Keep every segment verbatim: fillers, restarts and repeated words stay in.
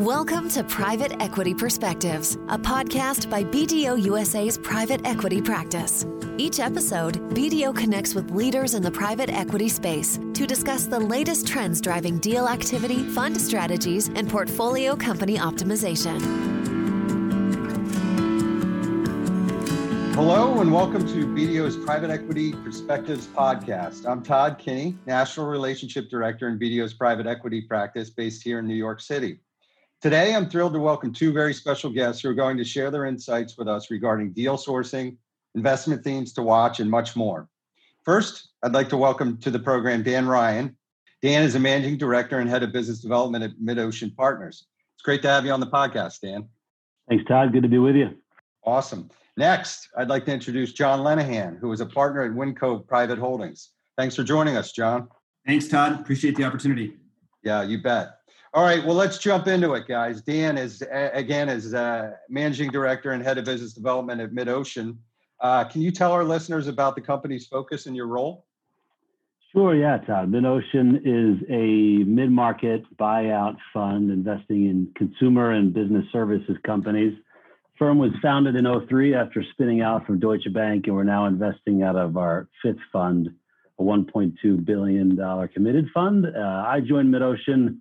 Welcome to Private Equity Perspectives, a podcast by B D O U S A's private equity practice. Each episode, B D O connects with leaders in the private equity space to discuss the latest trends driving deal activity, fund strategies, and portfolio company optimization. Hello, and welcome to B D O's Private Equity Perspectives Podcast. I'm Todd Kinney, National Relationship Director in B D O's Private Equity Practice based here in New York City. Today, I'm thrilled to welcome two very special guests who are going to share their insights with us regarding deal sourcing, investment themes to watch, and much more. First, I'd like to welcome to the program Dan Ryan. Dan is a managing director and head of business development at Mid-Ocean Partners. It's great to have you on the podcast, Dan. Thanks, Todd. Good to be with you. Awesome. Next, I'd like to introduce John Lenahan, who is a partner at Wincove Private Holdings. Thanks for joining us, John. Thanks, Todd. Appreciate the opportunity. Yeah, you bet. All right, well, let's jump into it, guys. Dan is, again, is uh, Managing Director and Head of Business Development at Mid-Ocean. Uh, can you tell our listeners about the company's focus and your role? Sure, yeah, Todd. Mid-Ocean is a mid-market buyout fund investing in consumer and business services companies. The firm was founded in oh three after spinning out from Deutsche Bank, and we're now investing out of our fifth fund, a one point two billion dollars committed fund. Uh, I joined Mid-Ocean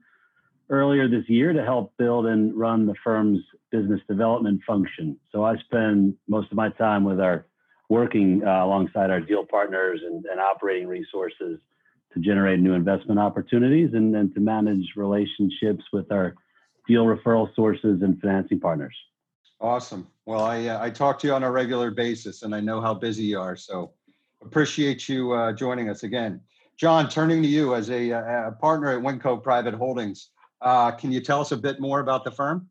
earlier this year to help build and run the firm's business development function. So I spend most of my time with our working uh, alongside our deal partners and, and operating resources to generate new investment opportunities and then to manage relationships with our deal referral sources and financing partners. Awesome. Well, I, uh, I talk to you on a regular basis and I know how busy you are. So appreciate you uh, joining us again. John, turning to you as a, a partner at Wincove Private Holdings, Uh, can you tell us a bit more about the firm?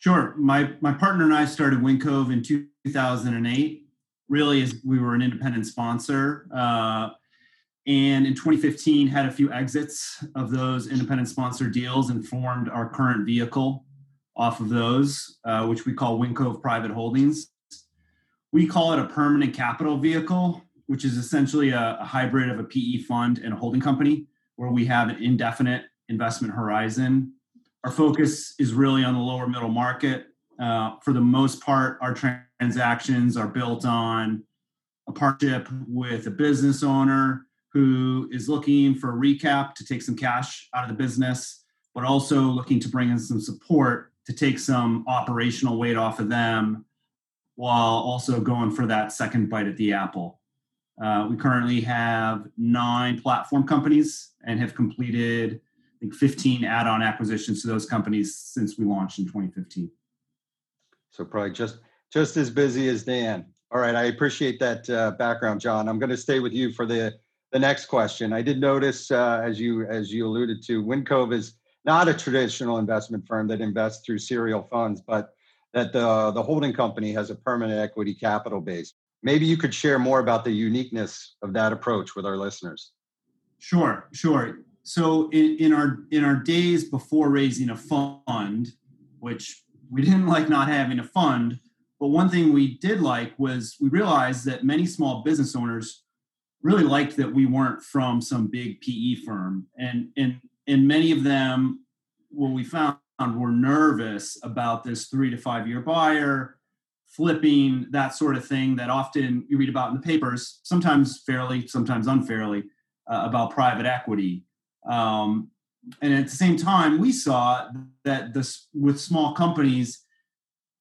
Sure. My my partner and I started Wincove in two thousand eight. Really, as we were an independent sponsor. Uh, and in twenty fifteen, had a few exits of those independent sponsor deals and formed our current vehicle off of those, uh, which we call Wincove Private Holdings. We call it a permanent capital vehicle, which is essentially a, a hybrid of a P E fund and a holding company, where we have an indefinite investment horizon. Our focus is really on the lower middle market. Uh, for the most part, our transactions are built on a partnership with a business owner who is looking for a recap to take some cash out of the business, but also looking to bring in some support to take some operational weight off of them while also going for that second bite at the apple. Uh, we currently have nine platform companies and have completed fifteen add-on acquisitions to those companies since we launched in twenty fifteen. So probably just just as busy as Dan. All right, I appreciate that uh, background, John. I'm going to stay with you for the, the next question. I did notice, uh, as you as you alluded to, Wincove is not a traditional investment firm that invests through serial funds, but that the, the holding company has a permanent equity capital base. Maybe you could share more about the uniqueness of that approach with our listeners. Sure, sure. So in, in our in our days before raising a fund, which we didn't like not having a fund, but one thing we did like was we realized that many small business owners really liked that we weren't from some big P E firm. And, and, and many of them, what we found, were nervous about this three to five year buyer, flipping, that sort of thing that often you read about in the papers, sometimes fairly, sometimes unfairly, uh, about private equity. Um, and at the same time, we saw that this, with small companies,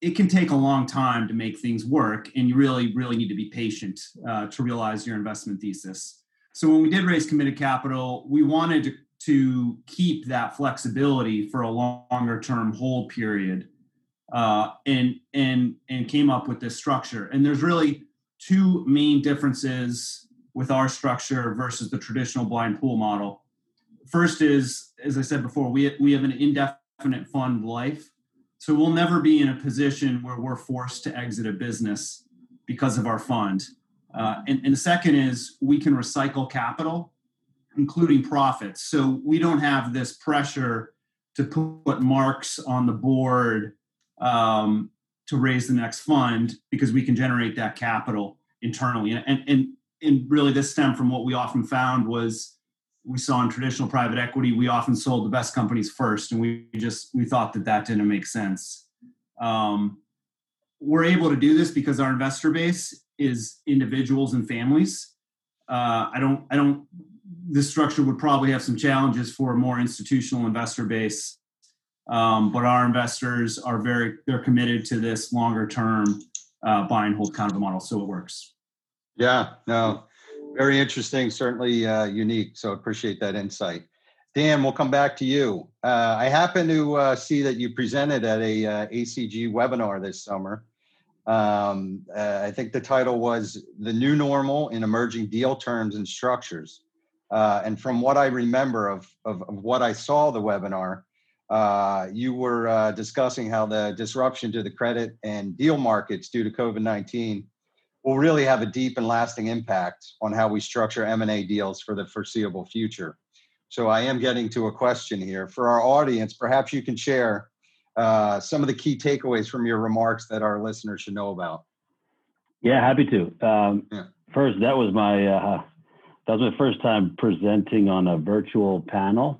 it can take a long time to make things work. And you really, really need to be patient uh, to realize your investment thesis. So when we did raise committed capital, we wanted to, to keep that flexibility for a longer term hold period uh, and, and, and came up with this structure. And there's really two main differences with our structure versus the traditional blind pool model. First is, as I said before, we we have an indefinite fund life. So we'll never be in a position where we're forced to exit a business because of our fund. Uh, and, and the second is we can recycle capital, including profits. So we don't have this pressure to put marks on the board um, to raise the next fund because we can generate that capital internally. And, and, and really this stemmed from what we often found was we saw in traditional private equity, we often sold the best companies first, and we just we thought that that didn't make sense. Um, we're able to do this because our investor base is individuals and families. Uh, I don't I don't. This structure would probably have some challenges for a more institutional investor base, um, but our investors are very they're committed to this longer term uh, buy and hold kind of model, so it works. Yeah. No. Very interesting, certainly uh, unique. So appreciate that insight. Dan, we'll come back to you. Uh, I happen to uh, see that you presented at a uh, A C G webinar this summer. Um, uh, I think the title was The New Normal in Emerging Deal Terms and Structures. Uh, and from what I remember of, of, of what I saw the webinar, uh, you were uh, discussing how the disruption to the credit and deal markets due to COVID nineteen will really have a deep and lasting impact on how we structure M and A deals for the foreseeable future. So I am getting to a question here. For our audience, perhaps you can share uh, some of the key takeaways from your remarks that our listeners should know about. Yeah, happy to. Um, yeah. First, that was my uh, that was my first time presenting on a virtual panel.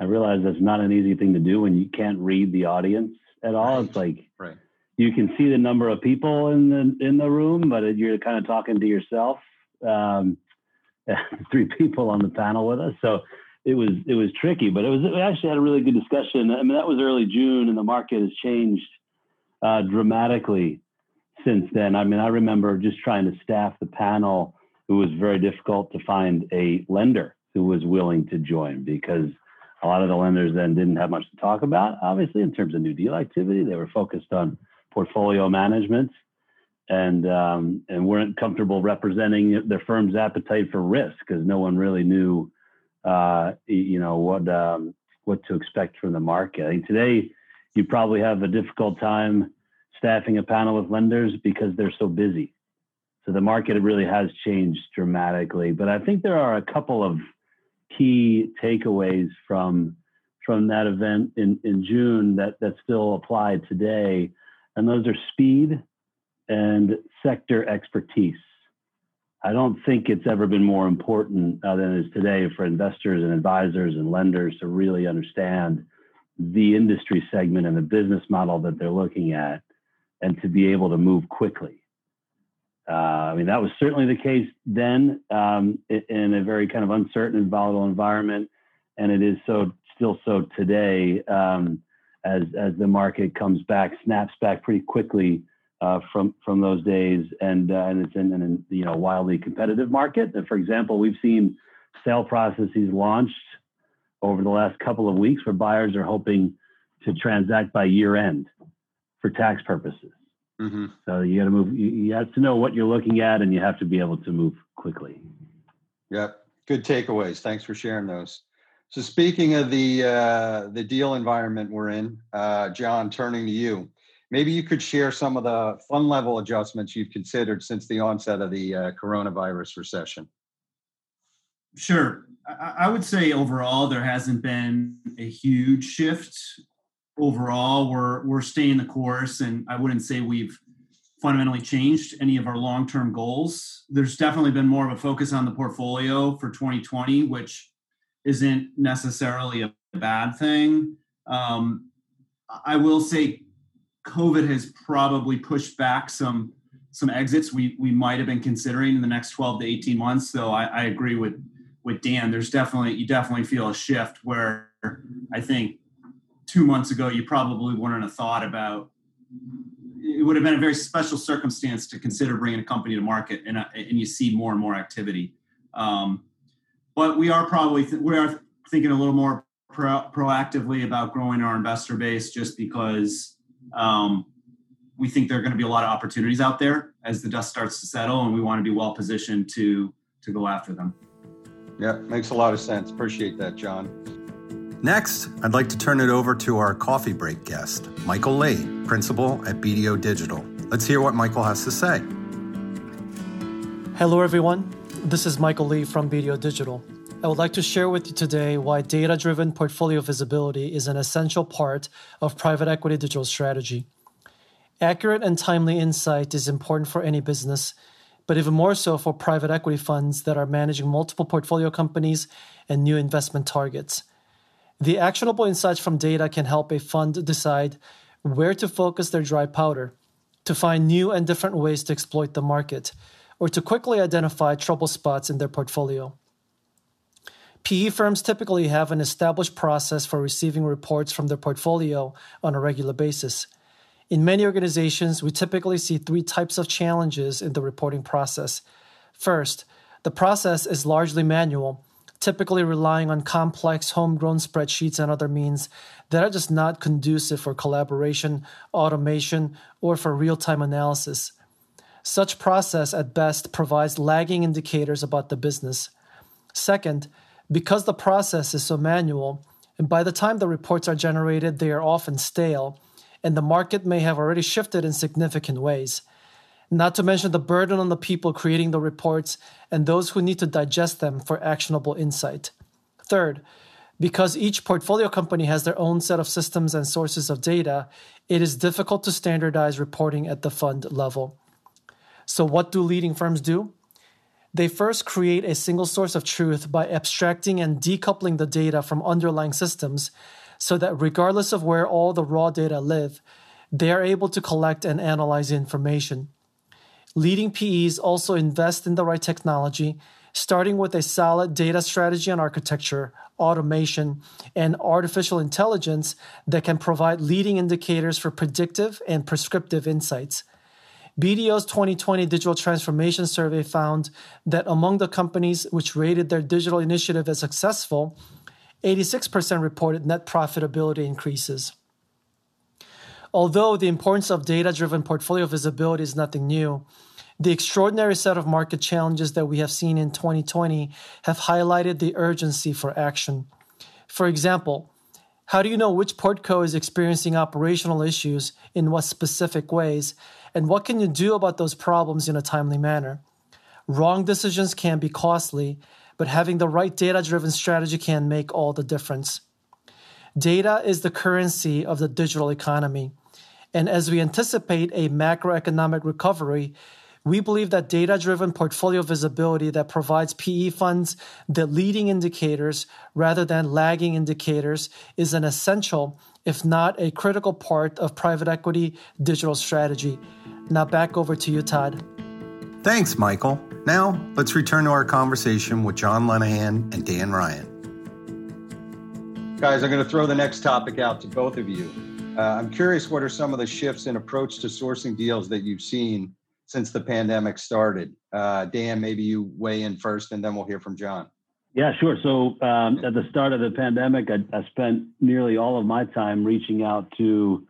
I realize that's not an easy thing to do when you can't read the audience at all. Right. It's like, right. You can see the number of people in the in the room, but you're kind of talking to yourself. Um, three people on the panel with us, so it was it was tricky. But it was we actually had a really good discussion. I mean, that was early June, and the market has changed uh, dramatically since then. I mean, I remember just trying to staff the panel. It was very difficult to find a lender who was willing to join because a lot of the lenders then didn't have much to talk about. Obviously, in terms of new deal activity, they were focused on portfolio management, and um, and weren't comfortable representing their firm's appetite for risk because no one really knew, uh, you know, what um, what to expect from the market. I mean, today, you probably have a difficult time staffing a panel with lenders because they're so busy. So the market really has changed dramatically. But I think there are a couple of key takeaways from from that event in, in June that that still apply today. And those are speed and sector expertise. I don't think it's ever been more important uh, than it is today for investors and advisors and lenders to really understand the industry segment and the business model that they're looking at and to be able to move quickly. Uh, I mean, that was certainly the case then um, in a very kind of uncertain and volatile environment. And it is so still so today. Um, As as the market comes back, snaps back pretty quickly uh, from from those days, and uh, and it's in an you know wildly competitive market. For example, we've seen sale processes launched over the last couple of weeks where buyers are hoping to transact by year end for tax purposes. Mm-hmm. So you got to move. You, you have to know what you're looking at, and you have to be able to move quickly. Yep, good takeaways. Thanks for sharing those. So speaking of the uh, the deal environment we're in, uh, John, turning to you, maybe you could share some of the fund level adjustments you've considered since the onset of the uh, coronavirus recession. Sure. I-, I would say overall, there hasn't been a huge shift. Overall, we're we're staying the course, and I wouldn't say we've fundamentally changed any of our long-term goals. There's definitely been more of a focus on the portfolio for twenty twenty, which isn't necessarily a bad thing. Um, I will say COVID has probably pushed back some some exits we we might have been considering in the next twelve to eighteen months. So I, I agree with with Dan. There's definitely you definitely feel a shift where I think two months ago you probably wouldn't have thought about. It would have been a very special circumstance to consider bringing a company to market, and and you see more and more activity. Um, But we are probably th- we are thinking a little more pro- proactively about growing our investor base, just because um, we think there are going to be a lot of opportunities out there as the dust starts to settle, and we want to be well positioned to to go after them. Yeah, makes a lot of sense. Appreciate that, John. Next, I'd like to turn it over to our coffee break guest, Michael Lee, principal at B D O Digital. Let's hear what Michael has to say. Hello, everyone. This is Michael Lee from B D O Digital. I would like to share with you today why data-driven portfolio visibility is an essential part of private equity digital strategy. Accurate and timely insight is important for any business, but even more so for private equity funds that are managing multiple portfolio companies and new investment targets. The actionable insights from data can help a fund decide where to focus their dry powder, to find new and different ways to exploit the market, or to quickly identify trouble spots in their portfolio. P E firms typically have an established process for receiving reports from their portfolio on a regular basis. In many organizations, we typically see three types of challenges in the reporting process. First, the process is largely manual, typically relying on complex homegrown spreadsheets and other means that are just not conducive for collaboration, automation, or for real-time analysis. Such process, at best, provides lagging indicators about the business. Second, because the process is so manual, and by the time the reports are generated, they are often stale, and the market may have already shifted in significant ways. Not to mention the burden on the people creating the reports and those who need to digest them for actionable insight. Third, because each portfolio company has their own set of systems and sources of data, it is difficult to standardize reporting at the fund level. So what do leading firms do? They first create a single source of truth by abstracting and decoupling the data from underlying systems so that regardless of where all the raw data live, they are able to collect and analyze information. Leading P Es also invest in the right technology, starting with a solid data strategy and architecture, automation, and artificial intelligence that can provide leading indicators for predictive and prescriptive insights. B D O's twenty twenty Digital Transformation Survey found that among the companies which rated their digital initiative as successful, eighty-six percent reported net profitability increases. Although the importance of data-driven portfolio visibility is nothing new, the extraordinary set of market challenges that we have seen in twenty twenty have highlighted the urgency for action. For example, how do you know which portco is experiencing operational issues in what specific ways, and what can you do about those problems in a timely manner? Wrong decisions can be costly, but having the right data-driven strategy can make all the difference. Data is the currency of the digital economy, and as we anticipate a macroeconomic recovery, we believe that data-driven portfolio visibility that provides P E funds the leading indicators rather than lagging indicators is an essential, if not a critical part of private equity digital strategy. Now back over to you, Todd. Thanks, Michael. Now let's return to our conversation with John Lenahan and Dan Ryan. Guys, I'm going to throw the next topic out to both of you. Uh, I'm curious, what are some of the shifts in approach to sourcing deals that you've seen since the pandemic started? Uh, Dan, maybe you weigh in first, and then we'll hear from John. Yeah, sure. So um, at the start of the pandemic, I, I spent nearly all of my time reaching out to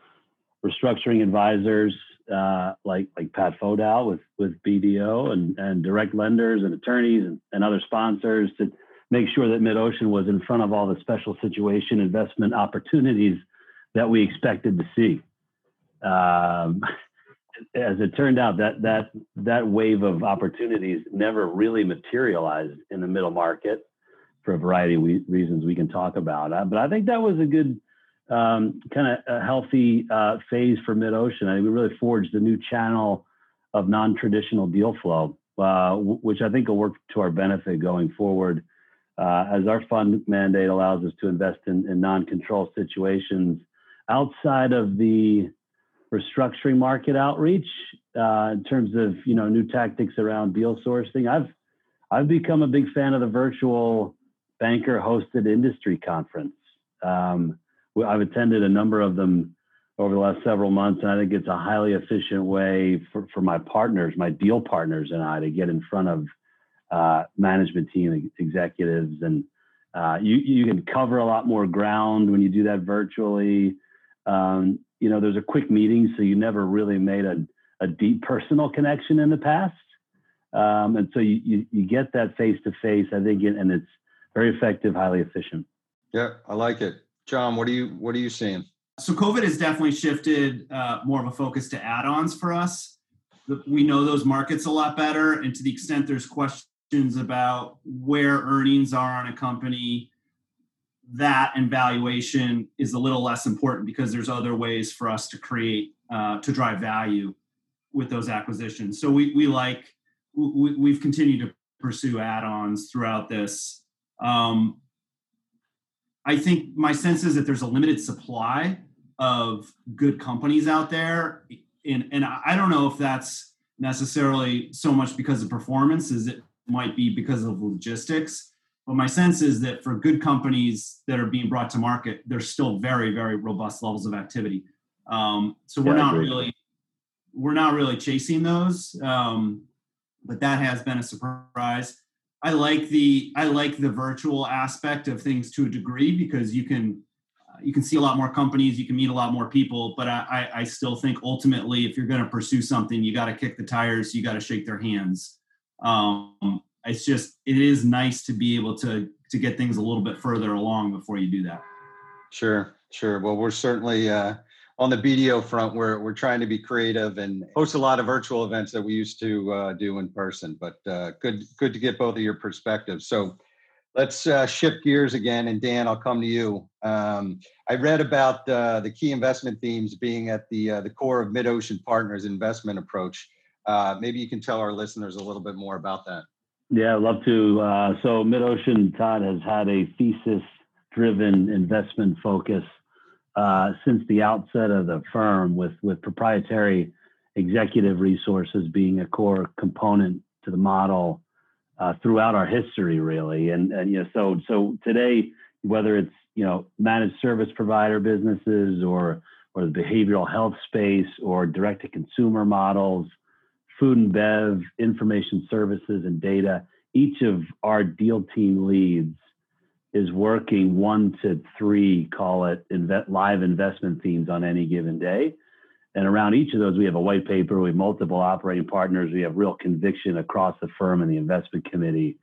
restructuring advisors uh, like like Pat Fodal with with B D O and, and direct lenders and attorneys and, and other sponsors to make sure that Mid-Ocean was in front of all the special situation investment opportunities that we expected to see. Um, as it turned out, that that that wave of opportunities never really materialized in the middle market for a variety of we, reasons we can talk about. Uh, but I think that was a good um, kind of healthy uh, phase for Mid-Ocean. I think we really forged a new channel of non-traditional deal flow, uh, w- which I think will work to our benefit going forward. Uh, as our fund mandate allows us to invest in, in non-control situations outside of the restructuring market outreach, uh, in terms of you know new tactics around deal sourcing, I've I've become a big fan of the virtual banker-hosted industry conference. Um, I've attended a number of them over the last several months, and I think it's a highly efficient way for, for my partners, my deal partners, and I to get in front of Uh, management team executives, and uh, you you can cover a lot more ground when you do that virtually. Um, you know, there's a quick meeting, so you never really made a, a deep personal connection in the past, um, and so you, you you get that face to face. I think, it, and it's very effective, highly efficient. Yeah, I like it, John. What do you what are you seeing? So COVID has definitely shifted uh, more of a focus to add-ons for us. We know those markets a lot better, and to the extent there's questions about where earnings are on a company, that and valuation is a little less important because there's other ways for us to create, uh, to drive value with those acquisitions. So we we like we, we've continued to pursue add-ons throughout this. Um, I think my sense is that there's a limited supply of good companies out there. And, and I don't know if that's necessarily so much because of performance as it might be because of logistics. But my sense is that for good companies that are being brought to market, there's still very, very robust levels of activity. Um, so we're yeah, not really, we're not really chasing those. Um, but that has been a surprise. I like the, I like the virtual aspect of things to a degree, because you can, uh, you can see a lot more companies, you can meet a lot more people, but I, I, I still think ultimately, if you're going to pursue something, you got to kick the tires. You got to shake their hands. Um, it's just, it is nice to be able to, to get things a little bit further along before you do that. Sure. Sure. Well, we're certainly, uh, on the B D O front, we're we're trying to be creative and host a lot of virtual events that we used to uh, do in person. But uh, good good to get both of your perspectives. So let's uh, shift gears again. And Dan, I'll come to you. Um, I read about uh, the key investment themes being at the uh, the core of Mid-Ocean Partners' investment approach. Uh, maybe you can tell our listeners a little bit more about that. Yeah, I'd love to. Uh, so Mid-Ocean, Todd, has had a thesis-driven investment focus Uh, since the outset of the firm, with, with proprietary executive resources being a core component to the model uh, throughout our history, really. And, and you know, so so today, whether it's you know managed service provider businesses or or the behavioral health space or direct to consumer models, food and bev, information services and data, each of our deal team leads is working one to three, call it, inve- live investment themes on any given day. And around each of those, we have a white paper, we have multiple operating partners, we have real conviction across the firm and the investment committee.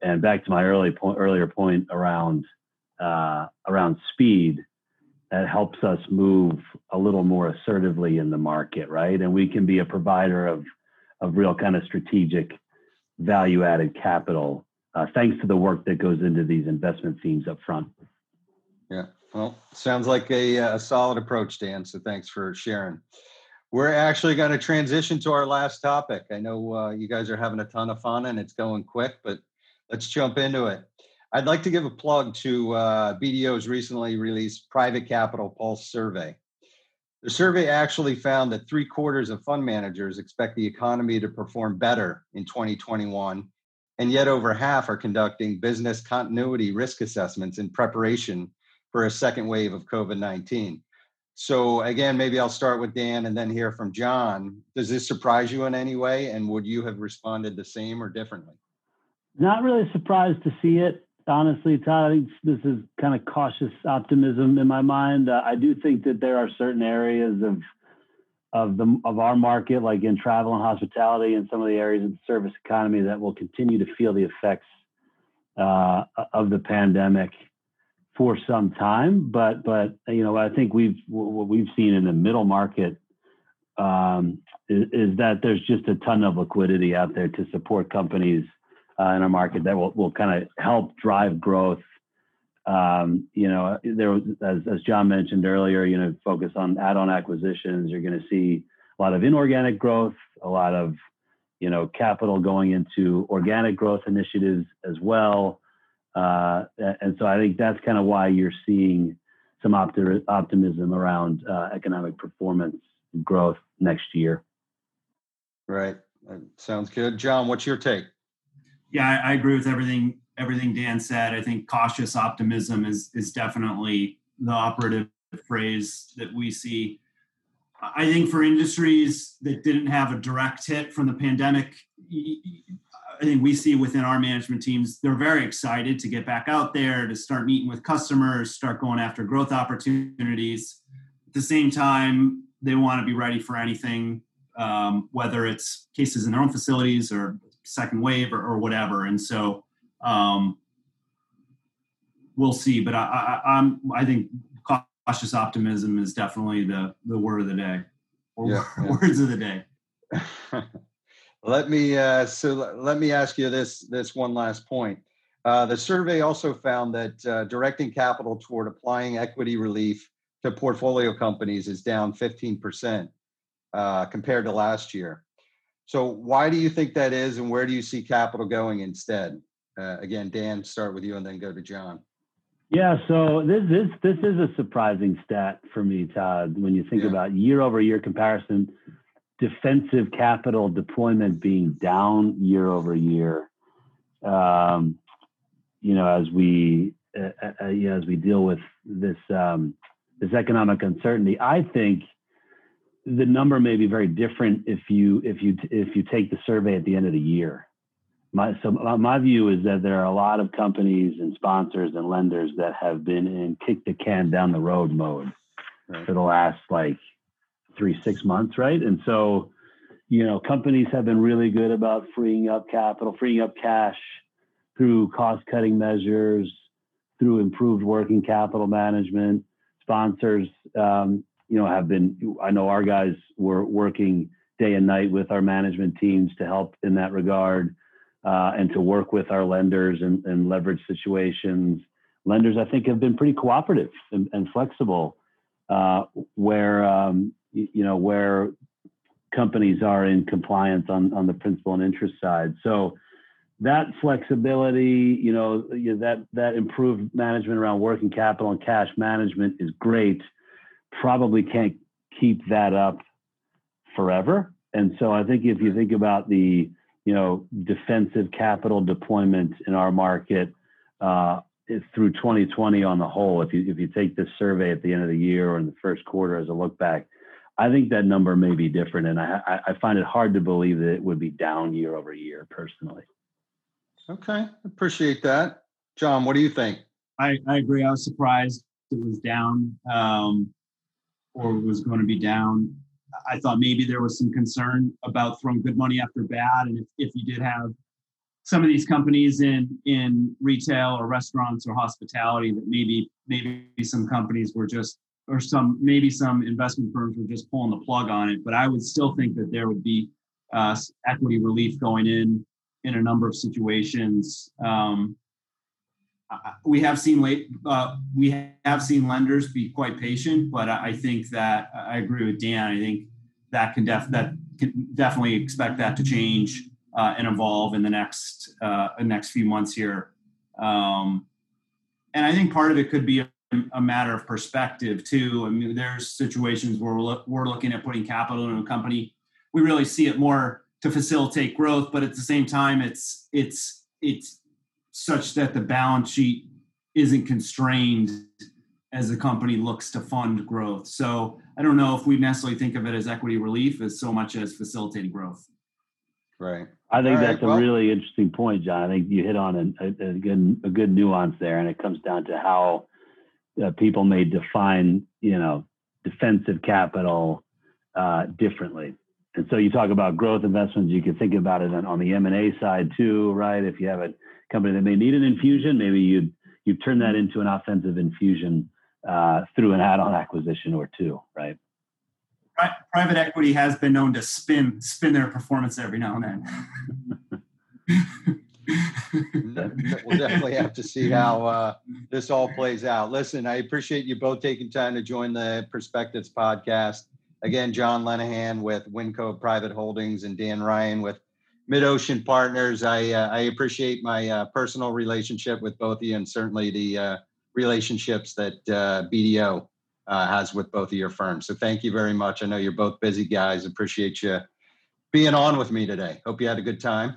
And back to my early point, earlier point around uh, around speed, that helps us move a little more assertively in the market, right? And we can be a provider of, of real kind of strategic value-added capital Uh, thanks to the work that goes into these investment themes up front. Yeah, well, sounds like a, a solid approach, Dan. So thanks for sharing. We're actually going to transition to our last topic. I know uh, you guys are having a ton of fun and it's going quick, but let's jump into it. I'd like to give a plug to uh, B D O's recently released Private Capital Pulse Survey. The survey actually found that three quarters of fund managers expect the economy to perform better in twenty twenty-one. And yet over half are conducting business continuity risk assessments in preparation for a second wave of covid nineteen. So again, maybe I'll start with Dan and then hear from John. Does this surprise you in any way? And would you have responded the same or differently? Not really surprised to see it, honestly, Todd. I think this is kind of cautious optimism in my mind. Uh, I do think that there are certain areas of Of the of our market, like in travel and hospitality, and some of the areas of the service economy that will continue to feel the effects uh, of the pandemic for some time. But but you know, I think we've what we've seen in the middle market um, is, is that there's just a ton of liquidity out there to support companies uh, in our market that will will kind of help drive growth. Um, you know, there was, as, as John mentioned earlier, you know, focus on add-on acquisitions. You're going to see a lot of inorganic growth, a lot of, you know, capital going into organic growth initiatives as well. Uh, and so I think that's kind of why you're seeing some opti- optimism around uh, economic performance growth next year. Right. That sounds good. John, what's your take? Yeah, I, I agree with everything. Everything Dan said. I think cautious optimism is is definitely the operative phrase that we see. I think for industries that didn't have a direct hit from the pandemic, I think we see within our management teams, they're very excited to get back out there, to start meeting with customers, start going after growth opportunities. At the same time, they want to be ready for anything, um, whether it's cases in their own facilities or second wave or, or whatever. And so Um, we'll see, but I, I, I'm, I think cautious optimism is definitely the, the word of the day or yeah, yeah. words of the day. let me, uh, so let me ask you this, this one last point. Uh, the survey also found that uh, directing capital toward applying equity relief to portfolio companies is down fifteen percent uh, compared to last year. So why do you think that is, and where do you see capital going instead? Uh, again, Dan, start with you and then go to John. Yeah, so this this this is a surprising stat for me, Todd, when you think yeah. about year-over-year comparison, defensive capital deployment being down year-over-year, um, you know, as we uh, uh, you know, as we deal with this um, this economic uncertainty. I think the number may be very different if you if you if you take the survey at the end of the year. My, so my view is that there are a lot of companies and sponsors and lenders that have been in kick the can down the road mode right. for the last like three, six months, right? And so, you know, companies have been really good about freeing up capital, freeing up cash through cost-cutting measures, through improved working capital management. Sponsors, um, you know, have been, I know our guys were working day and night with our management teams to help in that regard. Uh, and to work with our lenders and, and leverage situations. Lenders, I think, have been pretty cooperative and, and flexible uh, where, um, you know, where companies are in compliance on, on the principal and interest side. So that flexibility, you know, that, that improved management around working capital and cash management is great. Probably can't keep that up forever. And so I think if you think about the you know, defensive capital deployment in our market uh, through twenty twenty on the whole, if you if you take this survey at the end of the year or in the first quarter as a look back, I think that number may be different. And I, I find it hard to believe that it would be down year over year personally. Okay, appreciate that. John, what do you think? I, I agree. I was surprised it was down um, or was going to be down. I thought maybe there was some concern about throwing good money after bad. And if, if you did have some of these companies in, in retail or restaurants or hospitality, that maybe, maybe some companies were just, or some, maybe some investment firms were just pulling the plug on it. But I would still think that there would be uh, equity relief going in, in a number of situations. Um, we have seen late, uh, we have seen lenders be quite patient, but I think that I agree with Dan. I think that can def that can definitely expect that to change uh, and evolve in the next uh, next few months here. Um, and I think part of it could be a, a matter of perspective too. I mean, there's situations where we're, lo- we're looking at putting capital in a company. We really see it more to facilitate growth, but at the same time, it's it's it's. such that the balance sheet isn't constrained as the company looks to fund growth. So I don't know if we necessarily think of it as equity relief as so much as facilitating growth. Right. I think All that's right, a well, really interesting point, John. I think you hit on a, a, a, good, a good nuance there, and it comes down to how uh, people may define, you know, defensive capital uh, differently. And so you talk about growth investments, you can think about it on the M and A side too, right? If you have a company that may need an infusion, maybe you'd, you'd turn that into an offensive infusion uh, through an add-on acquisition or two, right? Private equity has been known to spin spin their performance every now and then. We'll definitely have to see how uh, this all plays out. Listen, I appreciate you both taking time to join the Perspectives podcast. Again, John Lenahan with Wincove Private Holdings and Dan Ryan with Mid-Ocean Partners. I uh, I appreciate my uh, personal relationship with both of you, and certainly the uh, relationships that uh, B D O uh, has with both of your firms. So thank you very much. I know you're both busy guys. Appreciate you being on with me today. Hope you had a good time.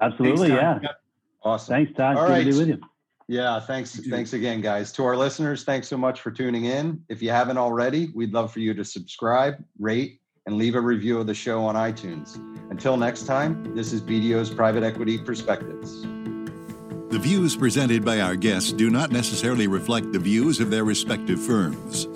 Absolutely, thanks, yeah. Yep. Awesome. Thanks, Todd. All good right. to be with you. Yeah, thanks. Thanks again, guys. To our listeners, thanks so much for tuning in. If you haven't already, we'd love for you to subscribe, rate, and leave a review of the show on iTunes. Until next time, this is B D O's Private Equity Perspectives. The views presented by our guests do not necessarily reflect the views of their respective firms.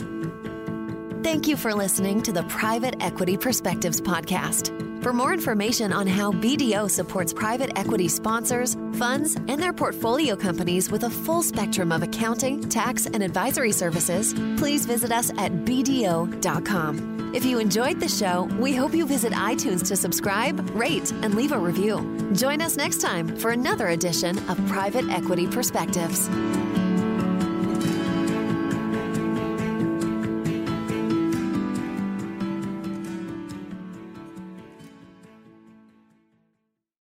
Thank you for listening to the Private Equity Perspectives podcast. For more information on how B D O supports private equity sponsors, funds, and their portfolio companies with a full spectrum of accounting, tax, and advisory services, please visit us at B D O dot com. If you enjoyed the show, we hope you visit iTunes to subscribe, rate, and leave a review. Join us next time for another edition of Private Equity Perspectives.